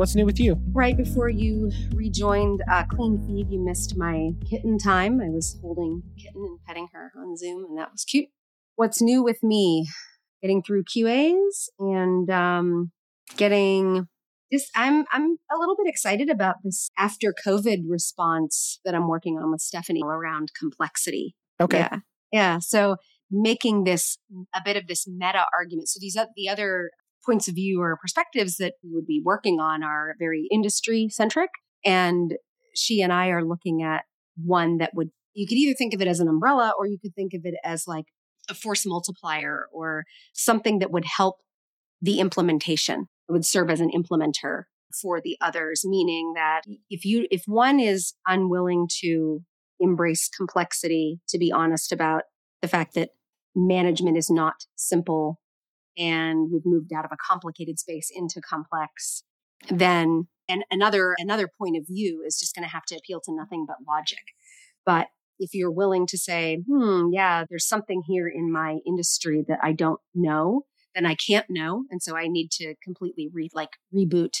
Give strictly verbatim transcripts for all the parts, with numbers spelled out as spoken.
What's new with you? Right before you rejoined uh, Clean Feed, you missed my kitten time. I was holding kitten and petting her on Zoom, and that was cute. What's new with me? Getting through Q As and um, getting this. I'm I'm a little bit excited about this after COVID response that I'm working on with Stephanie around complexity. Okay. Yeah. Yeah. So making this a bit of this meta argument. So these the other points of view or perspectives that we would be working on are very industry centric, and she and I are looking at one that would, you could either think of it as an umbrella, or you could think of it as like a force multiplier or something that would help the implementation. It would serve as an implementer for the others, meaning that if you if one is unwilling to embrace complexity, to be honest about the fact that management is not simple and we've moved out of a complicated space into complex, then and another another point of view is just going to have to appeal to nothing but logic. But if you're willing to say, hmm, yeah, there's something here in my industry that I don't know, then I can't know. And so I need to completely re- like reboot,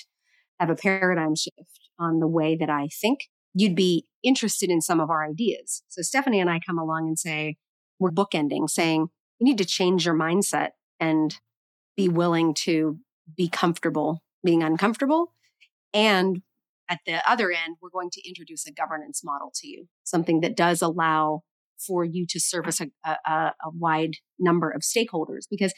have a paradigm shift on the way that I think. You'd be interested in some of our ideas. So Stephanie and I come along and say, we're bookending, saying, you need to change your mindset and be willing to be comfortable being uncomfortable. And at the other end, we're going to introduce a governance model to you, something that does allow for you to service a, a, a wide number of stakeholders, because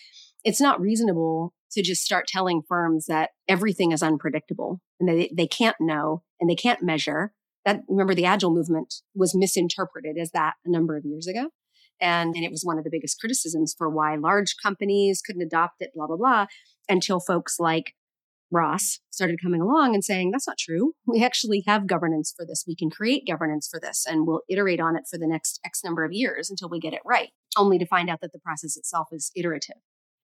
it's not reasonable to just start telling firms that everything is unpredictable and they, they can't know and they can't measure. That, remember, the Agile movement was misinterpreted as that a number of years ago. And, and it was one of the biggest criticisms for why large companies couldn't adopt it, blah, blah, blah, until folks like Ross started coming along and saying, that's not true. We actually have governance for this. We can create governance for this, and we'll iterate on it for the next X number of years until we get it right, only to find out that the process itself is iterative.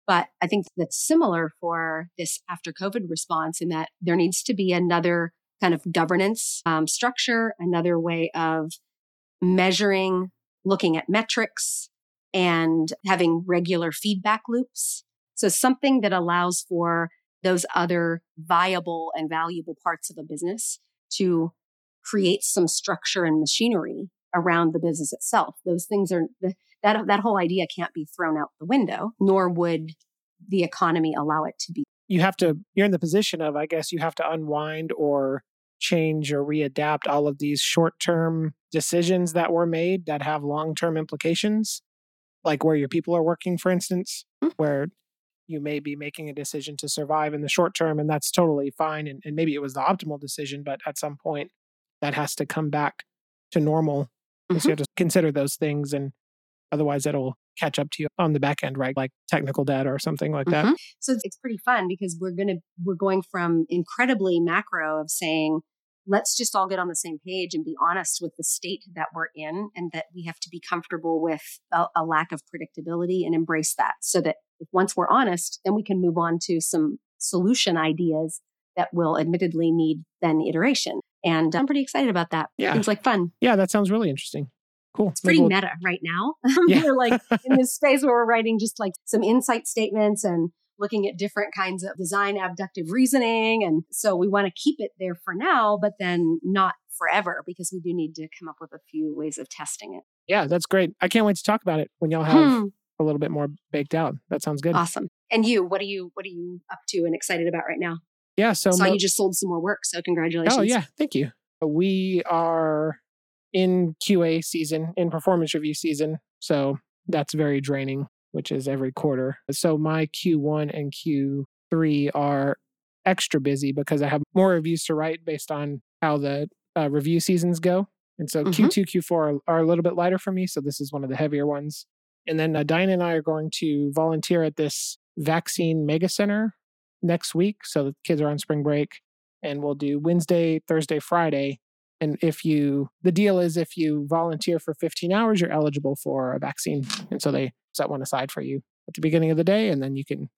But I think that's similar for this after COVID response, in that there needs to be another kind of governance um, structure, another way of measuring, looking at metrics, and having regular feedback loops. So something that allows for those other viable and valuable parts of a business to create some structure and machinery around the business itself. Those things are, that that whole idea can't be thrown out the window, nor would the economy allow it to be. You have to, you're in the position of, I guess, you have to unwind or change or readapt all of these short-term decisions that were made that have long-term implications, like where your people are working, for instance, mm-hmm. where you may be making a decision to survive in the short term, and that's totally fine. And, and maybe it was the optimal decision, but at some point that has to come back to normal. Mm-hmm. So you have to consider those things, and otherwise it'll catch up to you on the back end, right? Like technical debt or something like mm-hmm. that. So it's pretty fun because we're going to, we're going from incredibly macro of saying, let's just all get on the same page and be honest with the state that we're in, and that we have to be comfortable with a, a lack of predictability and embrace that, so that once we're honest, then we can move on to some solution ideas that will admittedly need then iteration. And I'm pretty excited about that. Yeah. Seems like fun. Yeah, that sounds really interesting. Cool. It's pretty we'll... meta right now. Yeah. We're like in this space where we're writing just like some insight statements and looking at different kinds of design abductive reasoning. And so we want to keep it there for now, but then not forever, because we do need to come up with a few ways of testing it. Yeah, that's great. I can't wait to talk about it when y'all have hmm. a little bit more baked out. That sounds good. Awesome. And you, what are you, what are you up to and excited about right now? Yeah. So mo- you just sold some more work. So congratulations. Oh yeah. Thank you. We are in Q A season, in performance review season. So that's very draining, which is every quarter. So my Q one and Q three are extra busy because I have more reviews to write based on how the uh, review seasons go. And so mm-hmm. Q two, Q four are, are a little bit lighter for me. So this is one of the heavier ones. And then uh, Diana and I are going to volunteer at this vaccine mega center next week. So the kids are on spring break, and we'll do Wednesday, Thursday, Friday. And if you, the deal is if you volunteer for fifteen hours, you're eligible for a vaccine. And so they set one aside for you at the beginning of the day, and then you can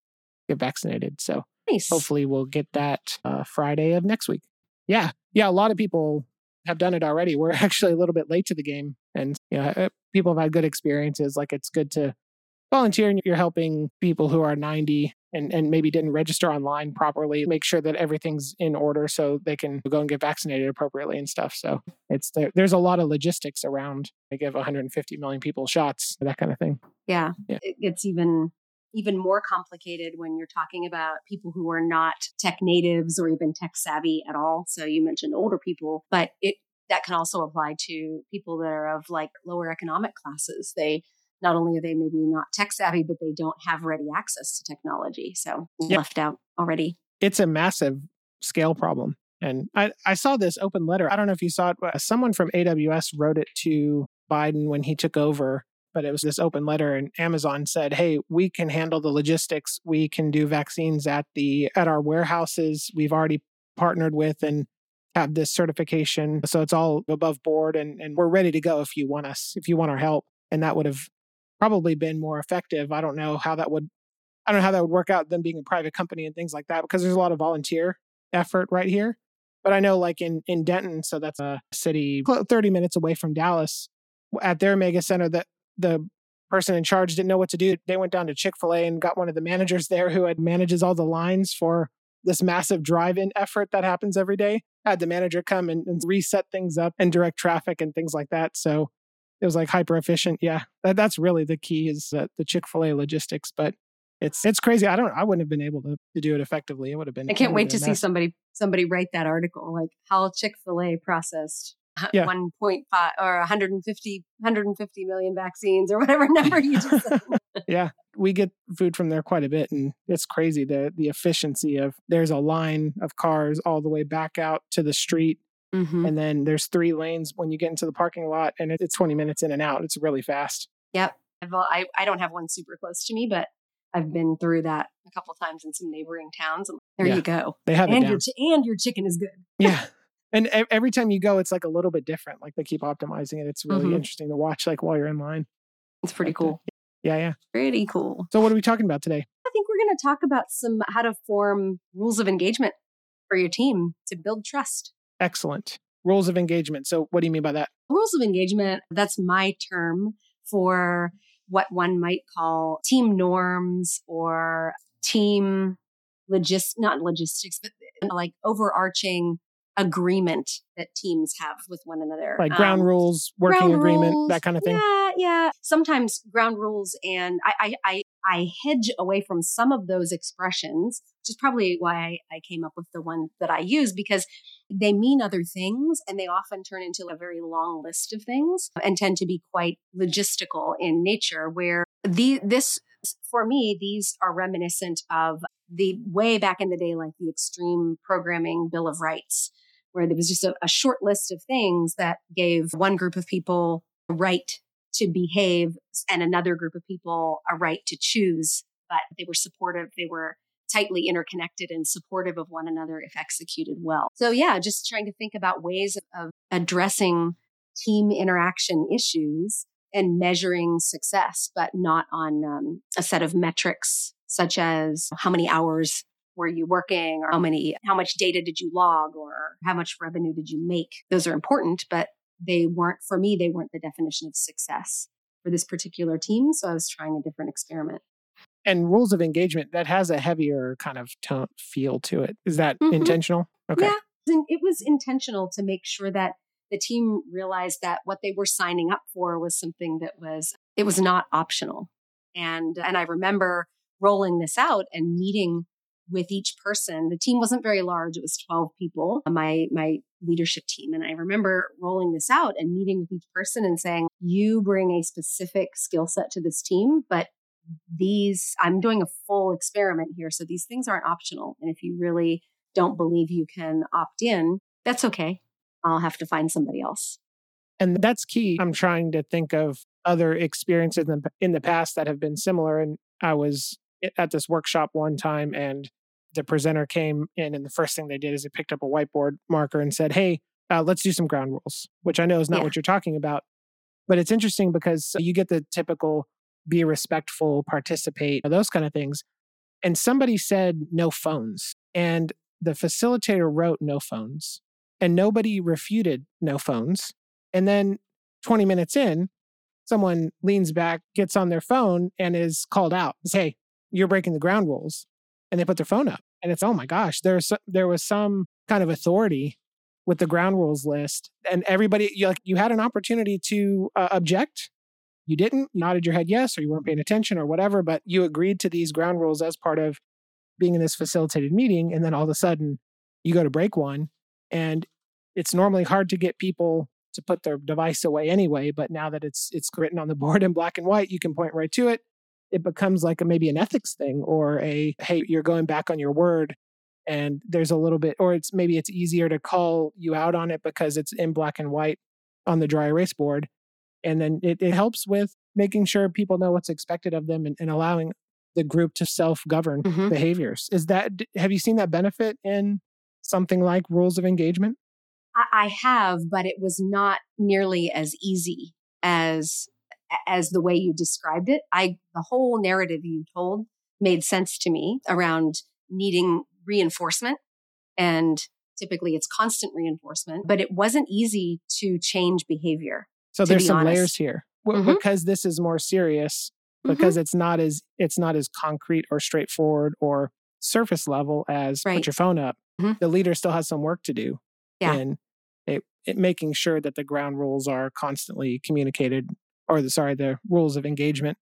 get vaccinated. So nice. Hopefully we'll get that uh, Friday of next week. Yeah. Yeah. A lot of people have done it already. We're actually a little bit late to the game, and you know, people have had good experiences. Like, it's good to volunteer and you're helping people who are ninety and, and maybe didn't register online properly, make sure that everything's in order so they can go and get vaccinated appropriately and stuff. So it's there, there's a lot of logistics around. They give one hundred fifty million people shots, that kind of thing. Yeah, yeah. It gets even... even more complicated when you're talking about people who are not tech natives or even tech savvy at all. So you mentioned older people, but it that can also apply to people that are of like lower economic classes. They not only are they maybe not tech savvy, but they don't have ready access to technology. So yep. Left out already. It's a massive scale problem. And I, I saw this open letter. I don't know if you saw it, but someone from A W S wrote it to Biden when he took over. But it was this open letter, and Amazon said, hey, we can handle the logistics. We can do vaccines at the at our warehouses. We've already partnered with and have this certification. So it's all above board, and, and we're ready to go if you want us, if you want our help. And that would have probably been more effective. I don't know how that would, I don't know how that would work out, them being a private company and things like that, because there's a lot of volunteer effort right here. But I know like in, in Denton, so that's a city thirty minutes away from Dallas, at their mega center, that the person in charge didn't know what to do. They went down to Chick-fil-A and got one of the managers there who had manages all the lines for this massive drive-in effort that happens every day. Had the manager come and, and reset things up and direct traffic and things like that. So it was like hyper efficient. Yeah, that, that's really the key is uh, the Chick-fil-A logistics. But it's it's crazy. I don't. I wouldn't have been able to, to do it effectively. It would have been. I can't wait to see somebody somebody write that article like how Chick-fil-A processed. Yeah. one point five or one hundred fifty, one hundred fifty million vaccines or whatever number you just said. Yeah. We get food from there quite a bit, and it's crazy the the efficiency of there's a line of cars all the way back out to the street. Mm-hmm. And then there's three lanes when you get into the parking lot, and it's twenty minutes in and out. It's really fast. Yep. I've, I, I don't have one super close to me, but I've been through that a couple times in some neighboring towns. And there yeah. you go. They have and it down. Your ch- and your chicken is good. Yeah. And every time you go, it's like a little bit different. Like they keep optimizing it. It's really mm-hmm. interesting to watch like while you're in line. It's pretty like cool. The, yeah, yeah. Pretty cool. So what are we talking about today? I think we're going to talk about some how to form rules of engagement for your team to build trust. Excellent. Rules of engagement. So what do you mean by that? Rules of engagement, that's my term for what one might call team norms or team logis- not logistics, but like overarching agreement that teams have with one another. Like ground um, rules, working ground agreement, rules, that kind of thing. Yeah, yeah. Sometimes ground rules, and I, I, I, I hedge away from some of those expressions, which is probably why I came up with the one that I use, because they mean other things and they often turn into a very long list of things and tend to be quite logistical in nature, where the this, for me, these are reminiscent of the way back in the day, like the extreme programming Bill of Rights, where there was just a, a short list of things that gave one group of people a right to behave and another group of people a right to choose, but they were supportive. They were tightly interconnected and supportive of one another if executed well. So yeah, just trying to think about ways of addressing team interaction issues and measuring success, but not on um, a set of metrics such as how many hours were you working, or how many, how much data did you log, or how much revenue did you make? Those are important, but they weren't, for me, they weren't the definition of success for this particular team. So I was trying a different experiment. And rules of engagement, that has a heavier kind of tone, feel to it. Is that mm-hmm. intentional? Okay. Yeah, it was intentional to make sure that the team realized that what they were signing up for was something that was, it was not optional. And, and I remember rolling this out and meeting with each person. The team wasn't very large. It was twelve people, my, my leadership team. And I remember rolling this out and meeting with each person and saying, you bring a specific skill set to this team, but these, I'm doing a full experiment here. So these things aren't optional. And if you really don't believe you can opt in, that's okay. I'll have to find somebody else. And that's key. I'm trying to think of other experiences in the, in the past that have been similar. And I was at this workshop one time, and the presenter came in, and the first thing they did is they picked up a whiteboard marker and said, hey, uh, let's do some ground rules, which I know is not yeah. what you're talking about. But it's interesting because you get the typical be respectful, participate, those kind of things. And somebody said no phones. And the facilitator wrote no phones. And nobody refuted no phones. And then twenty minutes in, someone leans back, gets on their phone, and is called out. Says, hey, you're breaking the ground rules. and they put their phone up. And it's, oh my gosh, there's there was some kind of authority with the ground rules list, and everybody, you, like, you had an opportunity to uh, object. You didn't, you nodded your head yes, or you weren't paying attention or whatever, but you agreed to these ground rules as part of being in this facilitated meeting. And then all of a sudden you go to break one, and it's normally hard to get people to put their device away anyway. But now that it's it's written on the board in black and white, you can point right to it. It becomes like a, maybe an ethics thing, or a, hey, you're going back on your word. And there's a little bit, or it's maybe it's easier to call you out on it because it's in black and white on the dry erase board. And then it, it helps with making sure people know what's expected of them, and, and allowing the group to self-govern mm-hmm. behaviors. Is that, have you seen that benefit in something like rules of engagement? I have, but it was not nearly as easy as as the way you described it. I the whole narrative you told made sense to me around needing reinforcement, and typically it's constant reinforcement, but it wasn't easy to change behavior. So there's some honest. layers here w- mm-hmm. because this is more serious, because mm-hmm. it's not as it's not as concrete or straightforward or surface level as right. put your phone up. Mm-hmm. The leader still has some work to do. Yeah. And it, it making sure that the ground rules are constantly communicated, or the, sorry, the rules of engagement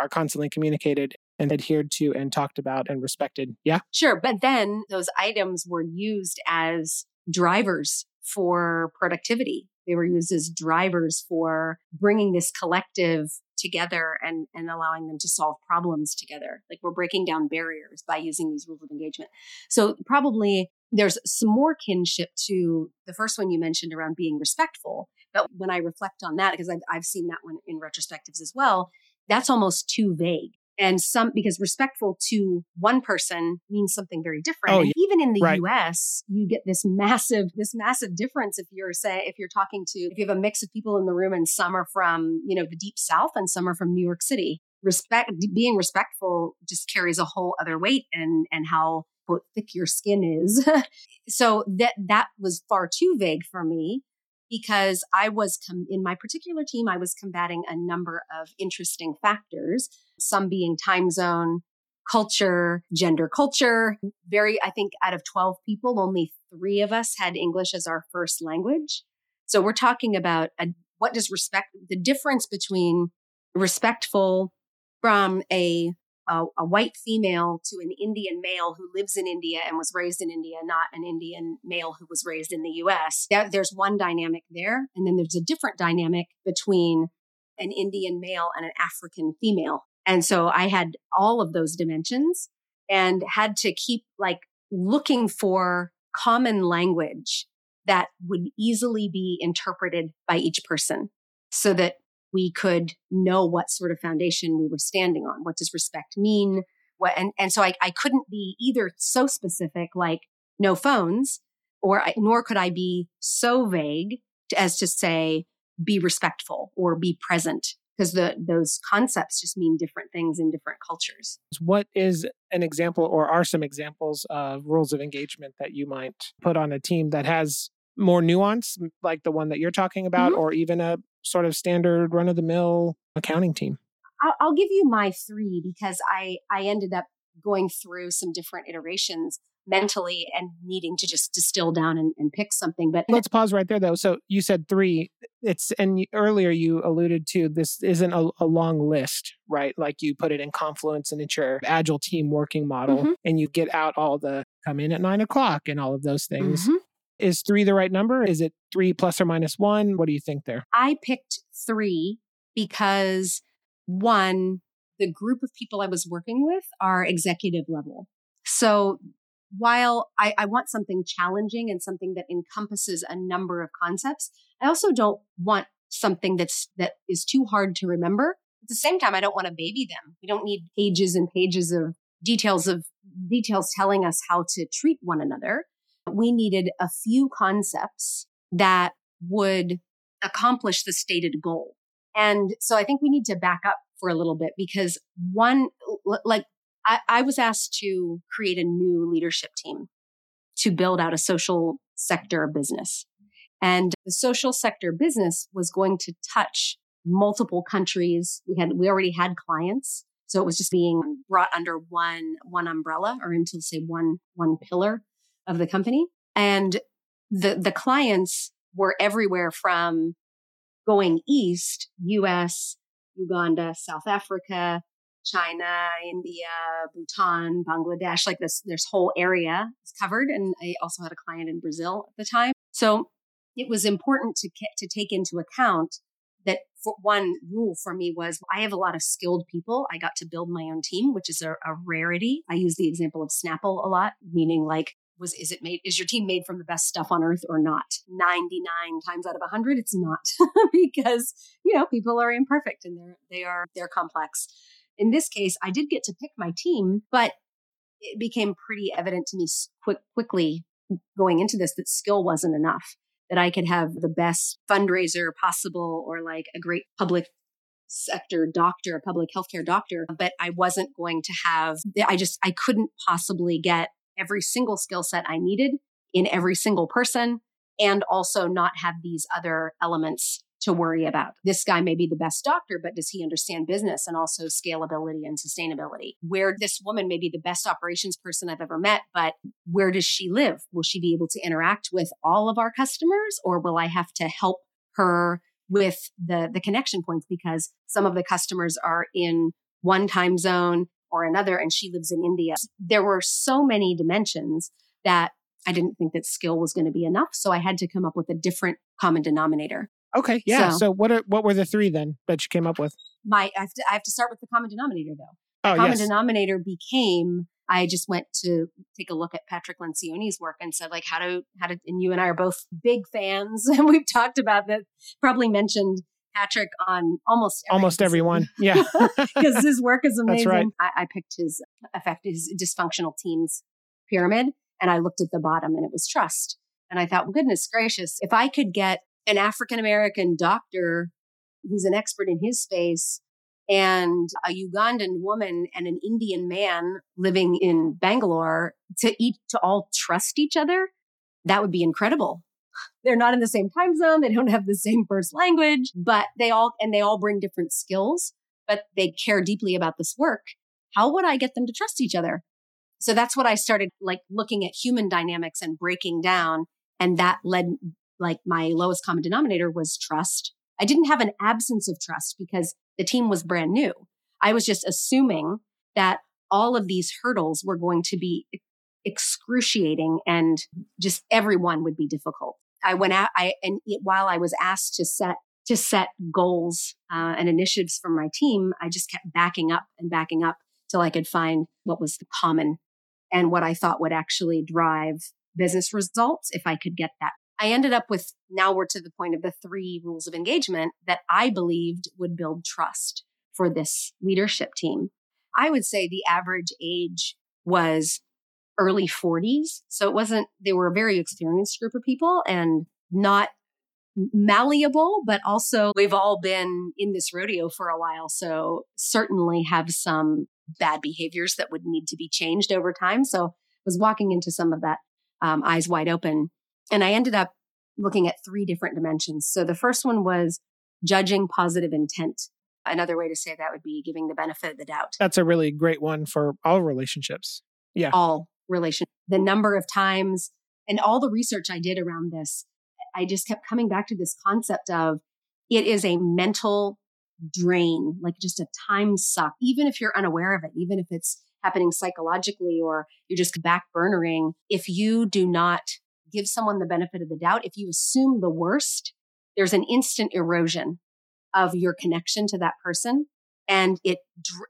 are constantly communicated and adhered to and talked about and respected. Yeah. Sure. But then those items were used as drivers for productivity. They were used as drivers for bringing this collective together and, and allowing them to solve problems together. Like, we're breaking down barriers by using these rules of engagement. So probably there's some more kinship to the first one you mentioned around being respectful. But when I reflect on that, because I've, I've seen that one in retrospectives as well, that's almost too vague. And some, because respectful to one person means something very different. Oh, yeah. And even in the right. U S, you get this massive, this massive difference if you're say, if you're talking to, if you have a mix of people in the room and some are from, you know, the deep South and some are from New York City. Respect, being respectful just carries a whole other weight, and and how quote, thick your skin is. So that that was far too vague for me, because I was com- in my particular team, I was combating a number of interesting factors, some being time zone, culture, gender culture. Very, I think out of twelve people, only three of us had English as our first language. So we're talking about a, what does respect, the difference between respectful from a, a a white female to an Indian male who lives in India and was raised in India, not an Indian male who was raised in the U S. That, there's one dynamic there. And then there's a different dynamic between an Indian male and an African female. And so I had all of those dimensions and had to keep like looking for common language that would easily be interpreted by each person, so that we could know what sort of foundation we were standing on. What does respect mean? What, and, and so I, I couldn't be either so specific, like no phones, or I, nor could I be so vague as to say, be respectful or be present, because the, those concepts just mean different things in different cultures. What is an example, or are some examples of rules of engagement that you might put on a team that has more nuance, like the one that you're talking about, mm-hmm. or even a sort of standard run-of-the-mill accounting team? I'll give you my three, because I, I ended up going through some different iterations mentally and needing to just distill down and, and pick something. But let's pause right there, though. So you said three. It's and earlier you alluded to this isn't a, a long list, right? Like you put it in Confluence and it's your agile team working model, mm-hmm. and you get out all the come in at nine o'clock and all of those things. Mm-hmm. Is three the right number? Is it three plus or minus one? What do you think there? I picked three because, one, the group of people I was working with are executive level. So while I, I want something challenging and something that encompasses a number of concepts, I also don't want something that's that is too hard to remember. At the same time, I don't want to baby them. We don't need pages and pages of details of details telling us how to treat one another. We needed a few concepts that would accomplish the stated goal. And so I think we need to back up for a little bit, because one, like I, I was asked to create a new leadership team to build out a social sector business. And the social sector business was going to touch multiple countries. We had, we already had clients. So it was just being brought under one one umbrella, or into say one one pillar of the company. And the the clients were everywhere from going east, U S, Uganda, South Africa, China, India, Bhutan, Bangladesh, like this, this whole area is covered. And I also had a client in Brazil at the time. So it was important to, to take into account that, for one rule for me was I have a lot of skilled people. I got to build my own team, which is a, a rarity. I use the example of Snapple a lot, meaning like, was, is it made, is your team made from the best stuff on earth or not? ninety-nine times out of a hundred, it's not because, you know, people are imperfect and they're, they are, they're complex. In this case, I did get to pick my team, but it became pretty evident to me quick, quickly going into this that skill wasn't enough, that I could have the best fundraiser possible or like a great public sector doctor, a public healthcare doctor, but I wasn't going to have, I just, I couldn't possibly get every single skill set I needed in every single person and also not have these other elements to worry about. This guy may be the best doctor, but does he understand business and also scalability and sustainability? Where this woman may be the best operations person I've ever met, but where does she live? Will she be able to interact with all of our customers, or will I have to help her with the, the connection points because some of the customers are in one time zone or another and she lives in India? There were so many dimensions that I didn't think that skill was going to be enough. So I had to come up with a different common denominator. Okay. Yeah. So, so what are, what were the three then that you came up with? My, I have to, I have to start with the common denominator though. The oh, common yes. denominator became, I just went to take a look at Patrick Lencioni's work and said like, how do, how do, and you and I are both big fans and we've talked about that, probably mentioned Patrick on almost every almost episode. Everyone. Yeah. Because his work is amazing. That's right. I, I picked his effective dysfunctional teams pyramid and I looked at the bottom and it was trust. And I thought, well, goodness gracious, if I could get an African-American doctor who's an expert in his space and a Ugandan woman and an Indian man living in Bangalore to eat, to all trust each other, that would be incredible. They're not in the same time zone. They don't have the same first language, but they all, and they all bring different skills, but they care deeply about this work. How would I get them to trust each other? So that's what I started like looking at human dynamics and breaking down. And that led like my lowest common denominator was trust. I didn't have an absence of trust because the team was brand new. I was just assuming that all of these hurdles were going to be excruciating and just everyone would be difficult. I went out, I, and it, while I was asked to set, to set goals uh, and initiatives for my team, I just kept backing up and backing up till I could find what was the common and what I thought would actually drive business results if I could get that. I ended up with, now we're to the point of the three rules of engagement that I believed would build trust for this leadership team. I would say the average age was early forties. So it wasn't, they were a very experienced group of people and not malleable, but also we've all been in this rodeo for a while. So certainly have some bad behaviors that would need to be changed over time. So I was walking into some of that um, eyes wide open. And I ended up looking at three different dimensions. So the first one was judging positive intent. Another way to say that would be giving the benefit of the doubt. That's a really great one for all relationships. Yeah. All relationships. The number of times and all the research I did around this, I just kept coming back to this concept of it is a mental drain, like just a time suck, even if you're unaware of it, even if it's happening psychologically or you're just back burnering. If you do not give someone the benefit of the doubt, if you assume the worst, there's an instant erosion of your connection to that person. And it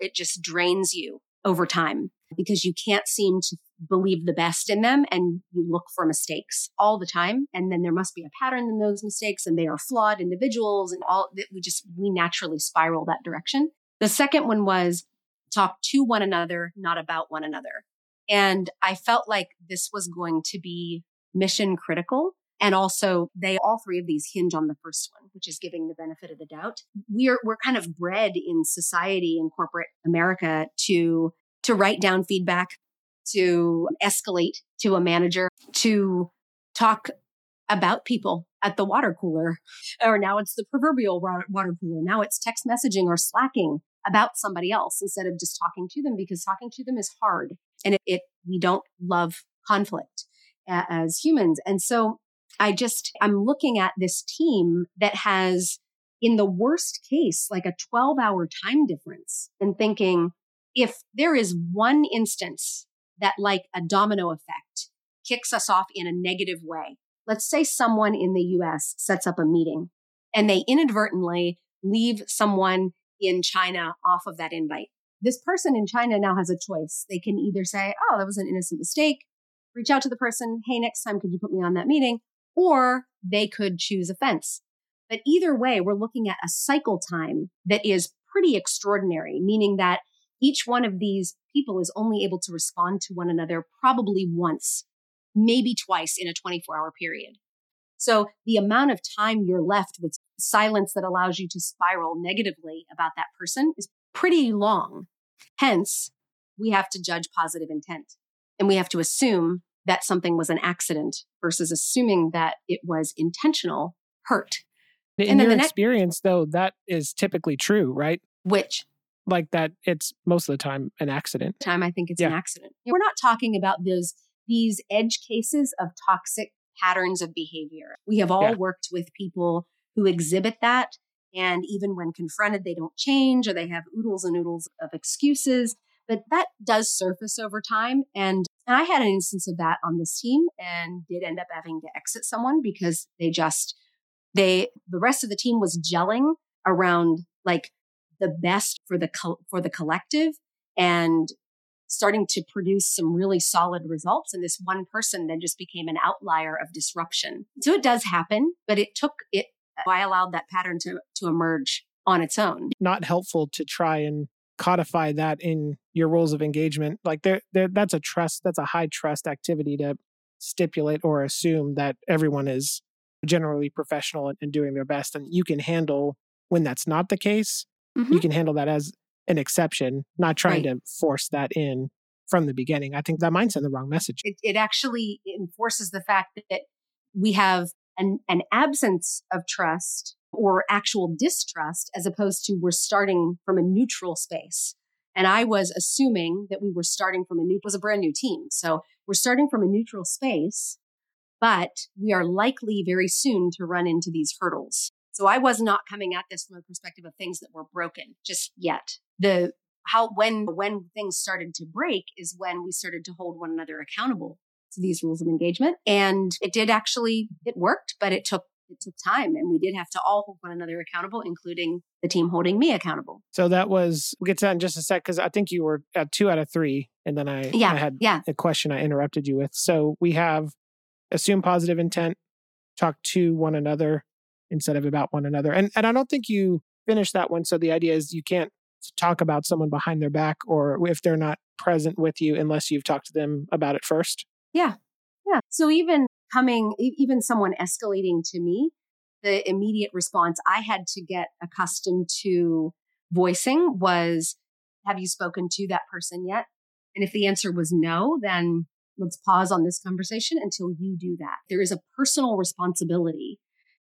it just drains you over time because you can't seem to believe the best in them and you look for mistakes all the time. And then there must be a pattern in those mistakes and they are flawed individuals and all that. We just, we naturally spiral that direction. The second one was talk to one another, not about one another. And I felt like this was going to be mission critical. And also they, all three of these hinge on the first one, which is giving the benefit of the doubt. We're, we're kind of bred in society in corporate America to, to write down feedback, to escalate to a manager, to talk about people at the water cooler, or now it's the proverbial water cooler. Now it's text messaging or slacking about somebody else instead of just talking to them, because talking to them is hard, and it, it we don't love conflict as humans. And so I just, I'm looking at this team that has, in the worst case, like a twelve hour time difference, and thinking, if there is one instance that, like a domino effect, kicks us off in a negative way, let's say someone in the U S sets up a meeting and they inadvertently leave someone in China off of that invite. This person in China now has a choice. They can either say, oh, that was an innocent mistake, reach out to the person, hey, next time, could you put me on that meeting? Or they could choose offense. But either way, we're looking at a cycle time that is pretty extraordinary, meaning that each one of these people is only able to respond to one another probably once, maybe twice in a twenty-four hour period. So the amount of time you're left with silence that allows you to spiral negatively about that person is pretty long. Hence, we have to judge positive intent, and we have to assume that something was an accident versus assuming that it was intentional hurt. In and your the experience, next, though, that is typically true, right? Which? Like that it's most of the time an accident. Time I think it's yeah. an accident. We're not talking about those these edge cases of toxic patterns of behavior. We have all yeah. worked with people who exhibit that. And even when confronted, they don't change, or they have oodles and oodles of excuses. But that does surface over time. And, and I had an instance of that on this team, and did end up having to exit someone because they just, they, the rest of the team was gelling around like the best for the, co- for the collective and starting to produce some really solid results. And this one person then just became an outlier of disruption. So it does happen, but it took it. I allowed that pattern to, to emerge on its own. Not helpful to try and codify that in your rules of engagement. Like there, there, that's a trust, that's a high trust activity to stipulate or assume that everyone is generally professional and, and doing their best. And you can handle when that's not the case, mm-hmm. you can handle that as an exception, not trying right. to force that in from the beginning. I think that might send the wrong message. It, it actually enforces the fact that we have An, an absence of trust or actual distrust, as opposed to we're starting from a neutral space. And I was assuming that we were starting from a new, it was a brand new team. So we're starting from a neutral space, but we are likely very soon to run into these hurdles. So I was not coming at this from the perspective of things that were broken just yet. The how when when things started to break is when we started to hold one another accountable to these rules of engagement. And it did actually, it worked, but it took it took time. And we did have to all hold one another accountable, including the team holding me accountable. So that was, we'll get to that in just a sec, because I think you were at two out of three. And then I, yeah, I had yeah. a question I interrupted you with. So we have assume positive intent, talk to one another instead of about one another. And and I don't think you finished that one. So the idea is you can't talk about someone behind their back or if they're not present with you unless you've talked to them about it first. Yeah. Yeah. So even coming, even someone escalating to me, the immediate response I had to get accustomed to voicing was, have you spoken to that person yet? And if the answer was no, then let's pause on this conversation until you do that. There is a personal responsibility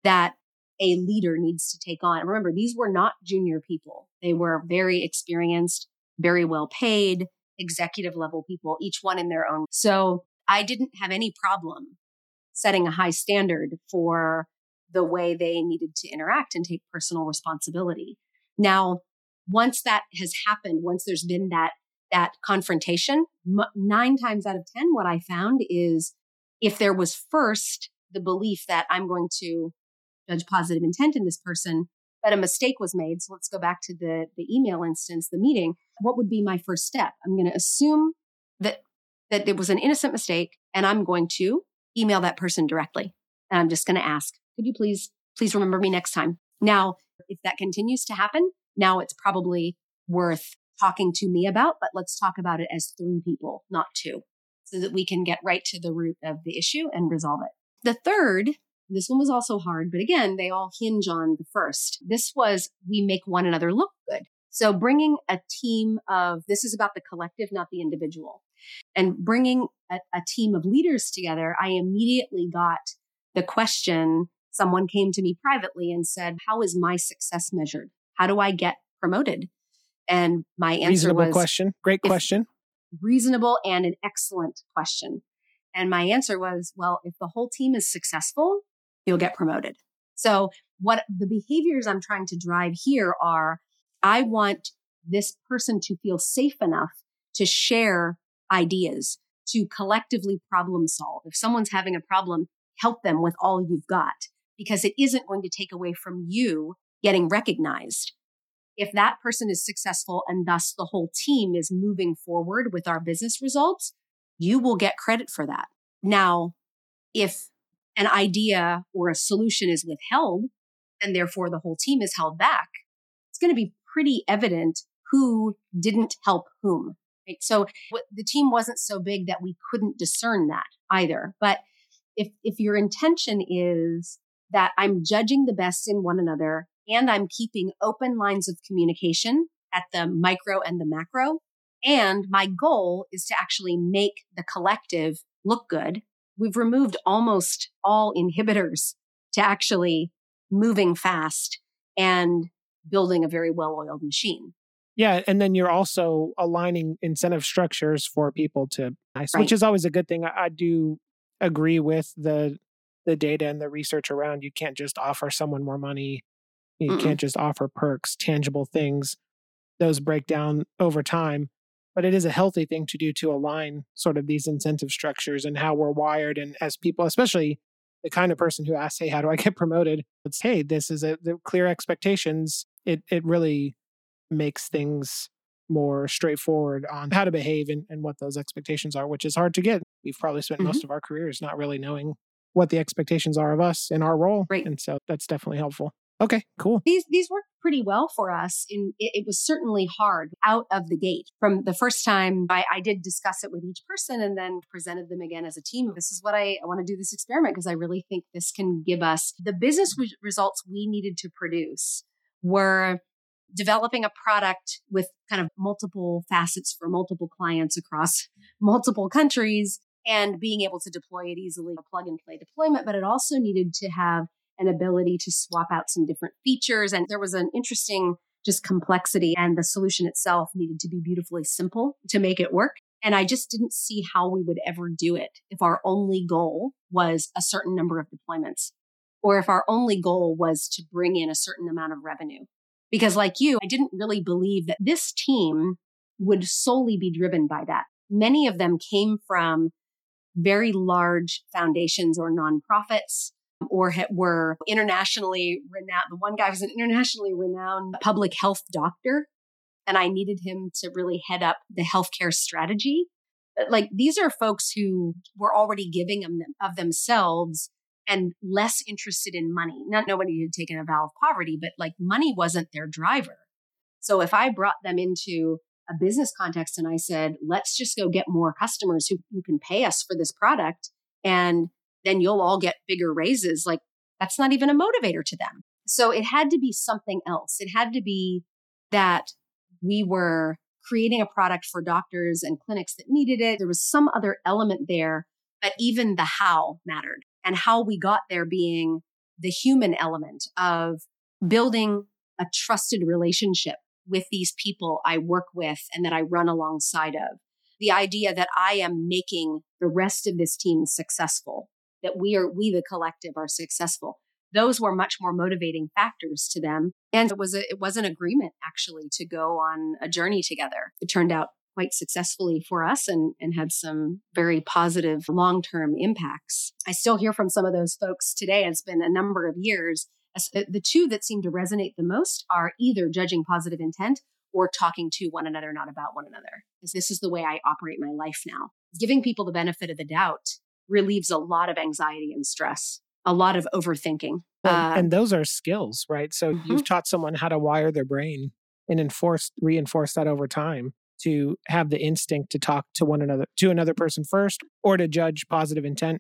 that a leader needs to take on. And remember, these were not junior people. They were very experienced, very well paid, executive level people, each one in their own. So I didn't have any problem setting a high standard for the way they needed to interact and take personal responsibility. Now, once that has happened, once there's been that that confrontation, nine times out of ten, what I found is if there was first the belief that I'm going to judge positive intent in this person, but a mistake was made. So let's go back to the, the email instance, the meeting. What would be my first step? I'm going to assume that that it was an innocent mistake, and I'm going to email that person directly. And I'm just going to ask, could you please, please remember me next time? Now, if that continues to happen, now it's probably worth talking to me about, but let's talk about it as three people, not two, so that we can get right to the root of the issue and resolve it. The third, this one was also hard, but again, they all hinge on the first. This was, we make one another look good. So bringing a team of, this is about the collective, not the individual. And bringing a, a team of leaders together, I immediately got the question, someone came to me privately and said, how is my success measured? How do I get promoted? And my answer reasonable was... Reasonable question. Great question. Reasonable and an excellent question. And my answer was, well, if the whole team is successful, you'll get promoted. So what the behaviors I'm trying to drive here are, I want this person to feel safe enough to share ideas, to collectively problem solve. If someone's having a problem, help them with all you've got, because it isn't going to take away from you getting recognized. If that person is successful and thus the whole team is moving forward with our business results, you will get credit for that. Now, if an idea or a solution is withheld and therefore the whole team is held back, it's going to be pretty evident who didn't help whom. Right? So the team wasn't so big that we couldn't discern that either. But if if your intention is that I'm judging the best in one another and I'm keeping open lines of communication at the micro and the macro, and my goal is to actually make the collective look good, we've removed almost all inhibitors to actually moving fast and building a very well-oiled machine. Yeah. And then you're also aligning incentive structures for people to, right. which is always a good thing. I, I do agree with the the data and the research around, you can't just offer someone more money. You Mm-mm. can't just offer perks, tangible things. Those break down over time. But it is a healthy thing to do to align sort of these incentive structures and how we're wired. And as people, especially the kind of person who asks, hey, how do I get promoted? It's, hey, this is a the clear expectations. It it really makes things more straightforward on how to behave and, and what those expectations are, which is hard to get. We've probably spent mm-hmm. most of our careers not really knowing what the expectations are of us in our role. Right. And so that's definitely helpful. Okay, cool. These these worked pretty well for us. And it, it was certainly hard out of the gate. From the first time, I, I did discuss it with each person and then presented them again as a team. This is what I, I want to do this experiment because I really think this can give us the business re- results we needed to produce were developing a product with kind of multiple facets for multiple clients across multiple countries and being able to deploy it easily, a plug and play deployment. But it also needed to have an ability to swap out some different features. And there was an interesting just complexity, and the solution itself needed to be beautifully simple to make it work. And I just didn't see how we would ever do it if our only goal was a certain number of deployments, or if our only goal was to bring in a certain amount of revenue. Because like you, I didn't really believe that this team would solely be driven by that. Many of them came from very large foundations or nonprofits, or were internationally renowned. The one guy was an internationally renowned public health doctor, and I needed him to really head up the healthcare strategy. But like, these are folks who were already giving them of themselves and less interested in money. Not nobody had taken a vow of poverty, but like, money wasn't their driver. So if I brought them into a business context and I said, let's just go get more customers who, who can pay us for this product, and then you'll all get bigger raises. Like, that's not even a motivator to them. So it had to be something else. It had to be that we were creating a product for doctors and clinics that needed it. There was some other element there, but even the how mattered, and how we got there being the human element of building a trusted relationship with these people I work with and that I run alongside of. The idea that I am making the rest of this team successful, that we are, we the collective are successful. Those were much more motivating factors to them. And it was a, it was an agreement actually to go on a journey together. It turned out quite successfully for us and, and had some very positive long-term impacts. I still hear from some of those folks today. It's been a number of years. The two that seem to resonate the most are either judging positive intent or talking to one another, not about one another. This is the way I operate my life now. Giving people the benefit of the doubt relieves a lot of anxiety and stress, a lot of overthinking. Well, uh, and those are skills, right? So mm-hmm. you've taught someone how to wire their brain and enforce, reinforce that over time to have the instinct to talk to one another, to another person first, or to judge positive intent.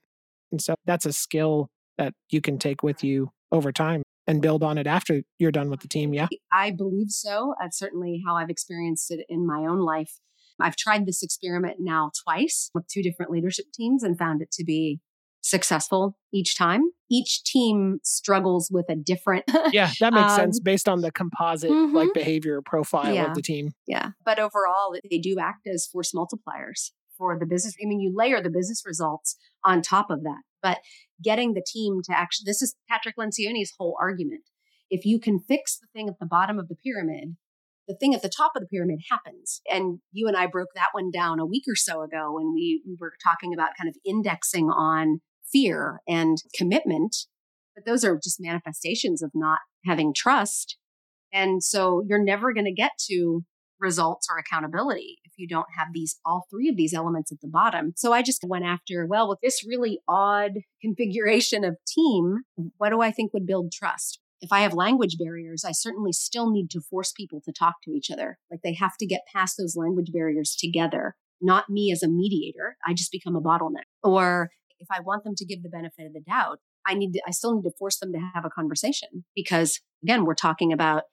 And so that's a skill that you can take with you over time and build on it after you're done with the team. Yeah. I believe so. That's certainly how I've experienced it in my own life. I've tried this experiment now twice with two different leadership teams and found it to be successful each time. Each team struggles with a different. Yeah, that makes um, sense based on the composite mm-hmm. like behavior profile yeah. of the team. Yeah. But overall, they do act as force multipliers for the business. I mean, you layer the business results on top of that, but getting the team to actually, this is Patrick Lencioni's whole argument. If you can fix the thing at the bottom of the pyramid, the thing at the top of the pyramid happens. And you and I broke that one down a week or so ago when we were talking about kind of indexing on fear and commitment. But those are just manifestations of not having trust. And so you're never going to get to results or accountability if you don't have these, all three of these elements at the bottom. So I just went after, well, with this really odd configuration of team, what do I think would build trust? If I have language barriers, I certainly still need to force people to talk to each other. Like they have to get past those language barriers together, not me as a mediator. I just become a bottleneck. Or if I want them to give the benefit of the doubt, I need to, I still need to force them to have a conversation because again, we're talking about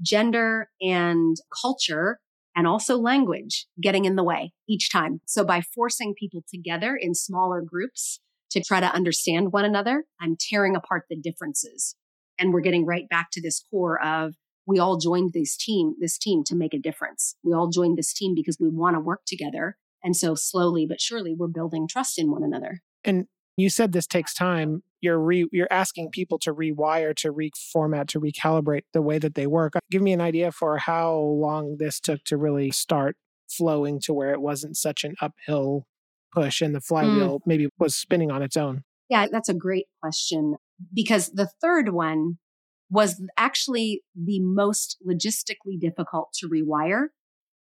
gender and culture and also language getting in the way each time. So by forcing people together in smaller groups to try to understand one another, I'm tearing apart the differences. And we're getting right back to this core of we all joined this team, this team to make a difference. We all joined this team because we want to work together. And so slowly but surely, we're building trust in one another. And you said this takes time. You're re, you're asking people to rewire, to reformat, to recalibrate the way that they work. Give me an idea for how long this took to really start flowing to where it wasn't such an uphill push and the flywheel mm. maybe was spinning on its own. Yeah, that's a great question. Because the third one was actually the most logistically difficult to rewire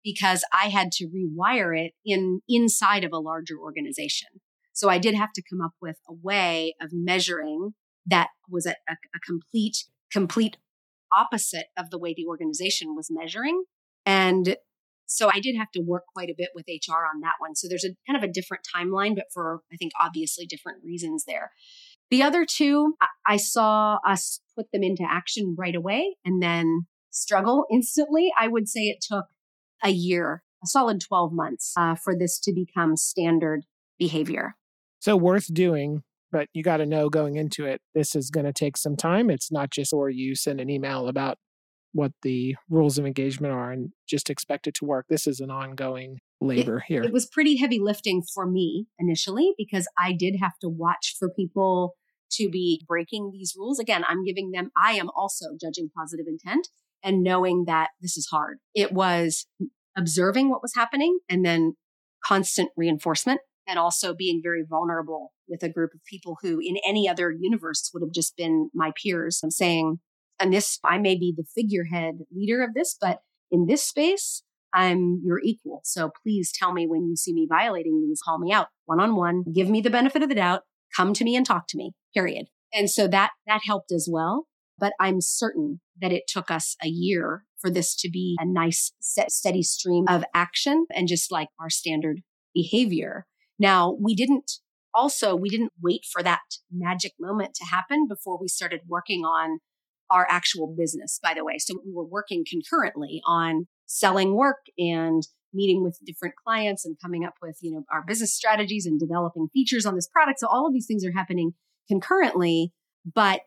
because I had to rewire it in inside of a larger organization. So I did have to come up with a way of measuring that was a, a, a complete, complete opposite of the way the organization was measuring. And so I did have to work quite a bit with H R on that one. So there's a kind of a different timeline, but for, I think, obviously different reasons there. The other two, I saw us put them into action right away and then struggle instantly. I would say it took a year, a solid twelve months uh, for this to become standard behavior. So worth doing, but you got to know going into it, this is going to take some time. It's not just or you send an email about what the rules of engagement are and just expect it to work. This is an ongoing labor it, here. It was pretty heavy lifting for me initially because I did have to watch for people to be breaking these rules. Again, I'm giving them, I am also judging positive intent and knowing that this is hard. It was observing what was happening and then constant reinforcement and also being very vulnerable with a group of people who in any other universe would have just been my peers. I'm saying, and this, I may be the figurehead leader of this, but in this space, I'm your equal. So please tell me when you see me violating these, call me out one-on-one, give me the benefit of the doubt, come to me and talk to me, period. And so that that helped as well. But I'm certain that it took us a year for this to be a nice, set, steady stream of action and just like our standard behavior. Now, we didn't also, we didn't wait for that magic moment to happen before we started working on our actual business, by the way. So we were working concurrently on selling work and meeting with different clients and coming up with, you know, our business strategies and developing features on this product. So all of these things are happening concurrently, but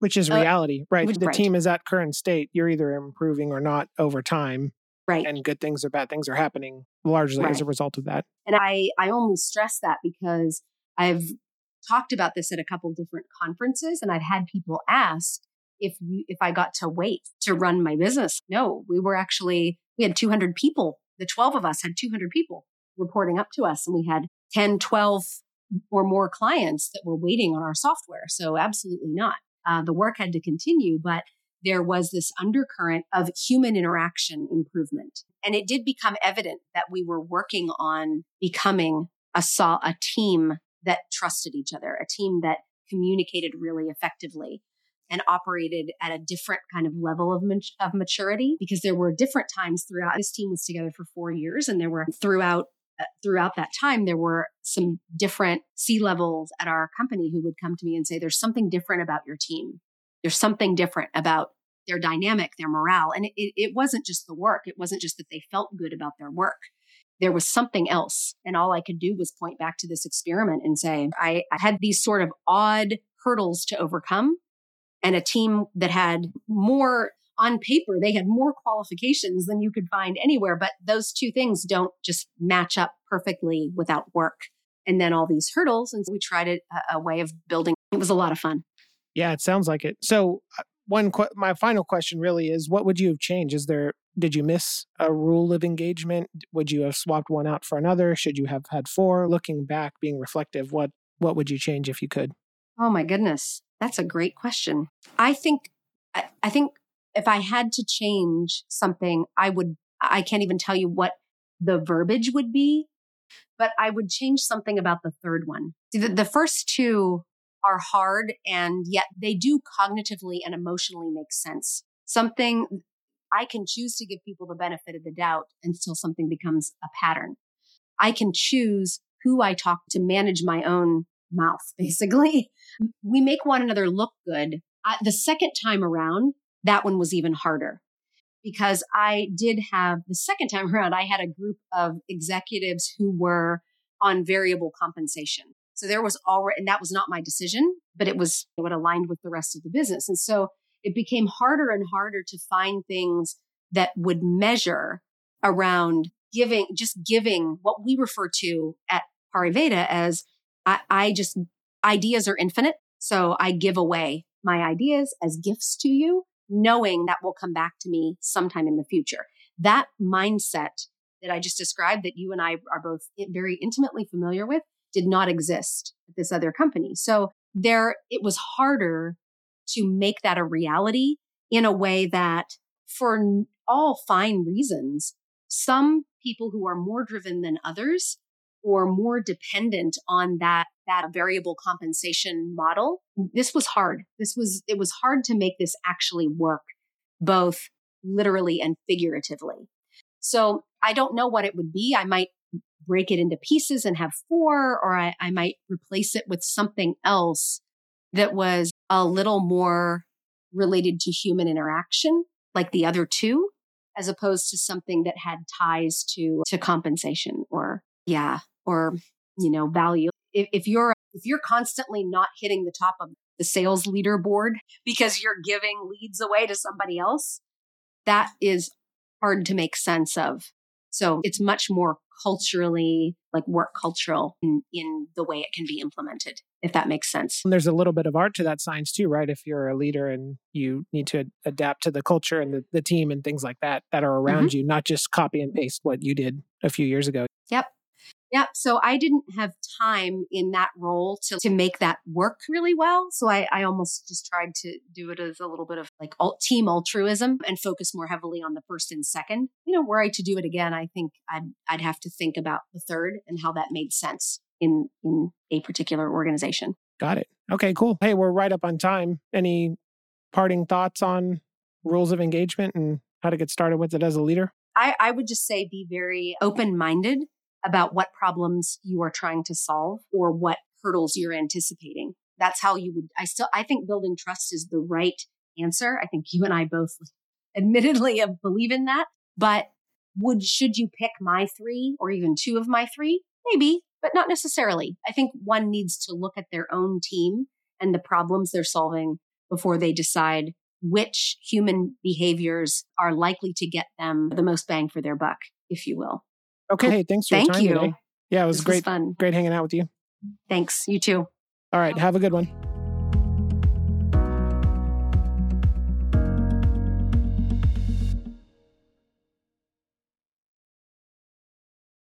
which is uh, reality, right? Which, the right. team is at current state. You're either improving or not over time. Right. And good things or bad things are happening largely right. as a result of that. And I, I only stress that because I've talked about this at a couple different conferences and I've had people ask, If you, if I got to wait to run my business. No, we were actually, we had two hundred people. The twelve of us had two hundred people reporting up to us. And we had ten, twelve or more clients that were waiting on our software. So absolutely not. Uh, the work had to continue, but there was this undercurrent of human interaction improvement. And it did become evident that we were working on becoming a, a team that trusted each other, a team that communicated really effectively and operated at a different kind of level of mat- of maturity, because there were different times throughout. This team was together for four years, and there were throughout uh, throughout that time, there were some different C-levels at our company who would come to me and say, there's something different about your team. There's something different about their dynamic, their morale. And it, it wasn't just the work. It wasn't just that they felt good about their work. there was something else. And all I could do was point back to this experiment and say, I, I had these sort of odd hurdles to overcome, and a team that had more on paper, they had more qualifications than you could find anywhere. But those two things don't just match up perfectly without work. And then all these hurdles. And so we tried a, a way of building. It was a lot of fun. Yeah, it sounds like it. So one, qu- my final question really is, what would you have changed? Is there, did you miss a rule of engagement? Would you have swapped one out for another? Should you have had four? Looking back, being reflective, what, what would you change if you could? Oh my goodness. That's a great question. I think, I, I think if I had to change something, I would, I can't even tell you what the verbiage would be, but I would change something about the third one. See, the, the first two are hard, and yet they do cognitively and emotionally make sense. Something I can choose to give people the benefit of the doubt until something becomes a pattern. I can choose who I talk to, manage my own mouth, basically. We make one another look good. I, the second time around, that one was even harder, because I did have, the second time around, I had a group of executives who were on variable compensation. So there was already, and that was not my decision, but it was what aligned with the rest of the business. And so it became harder and harder to find things that would measure around giving, just giving what we refer to at Pariveda as I, I just, ideas are infinite. So I give away my ideas as gifts to you, knowing that will come back to me sometime in the future. That mindset that I just described, that you and I are both very intimately familiar with, did not exist at this other company. So there, it was harder to make that a reality in a way that, for all fine reasons, some people who are more driven than others or more dependent on that, that variable compensation model, this was hard. This was, it was hard to make this actually work, both literally and figuratively. So I don't know what it would be. I might break it into pieces and have four, or I, I might replace it with something else that was a little more related to human interaction, like the other two, as opposed to something that had ties to, to compensation or, yeah, or, you know, value. If, if you're, if you're constantly not hitting the top of the sales leaderboard because you're giving leads away to somebody else, that is hard to make sense of. So it's much more culturally, like work cultural in, in the way it can be implemented, if that makes sense. And there's a little bit of art to that science too, right? If you're a leader and you need to adapt to the culture and the, the team and things like that, that are around mm-hmm. you, not just copy and paste what you did a few years ago. Yep. Yep. So I didn't have time in that role to, to make that work really well. So I, I almost just tried to do it as a little bit of like alt team altruism and focus more heavily on the first and second. You know, were I to do it again, I think I'd, I'd have to think about the third and how that made sense in, in a particular organization. Got it. Okay, cool. Hey, we're right up on time. Any parting thoughts on rules of engagement and how to get started with it as a leader? I, I would just say be very open-minded about what problems you are trying to solve or what hurdles you're anticipating. That's how you would, I still, I think building trust is the right answer. I think you and I both admittedly believe in that, but would, should you pick my three or even two of my three? Maybe, but not necessarily. I think one needs to look at their own team and the problems they're solving before they decide which human behaviors are likely to get them the most bang for their buck, if you will. Okay. Hey, thanks for Thank your time you. today. Yeah, it was this great, was fun. Great hanging out with you. Thanks. You too. All right. Have a good one.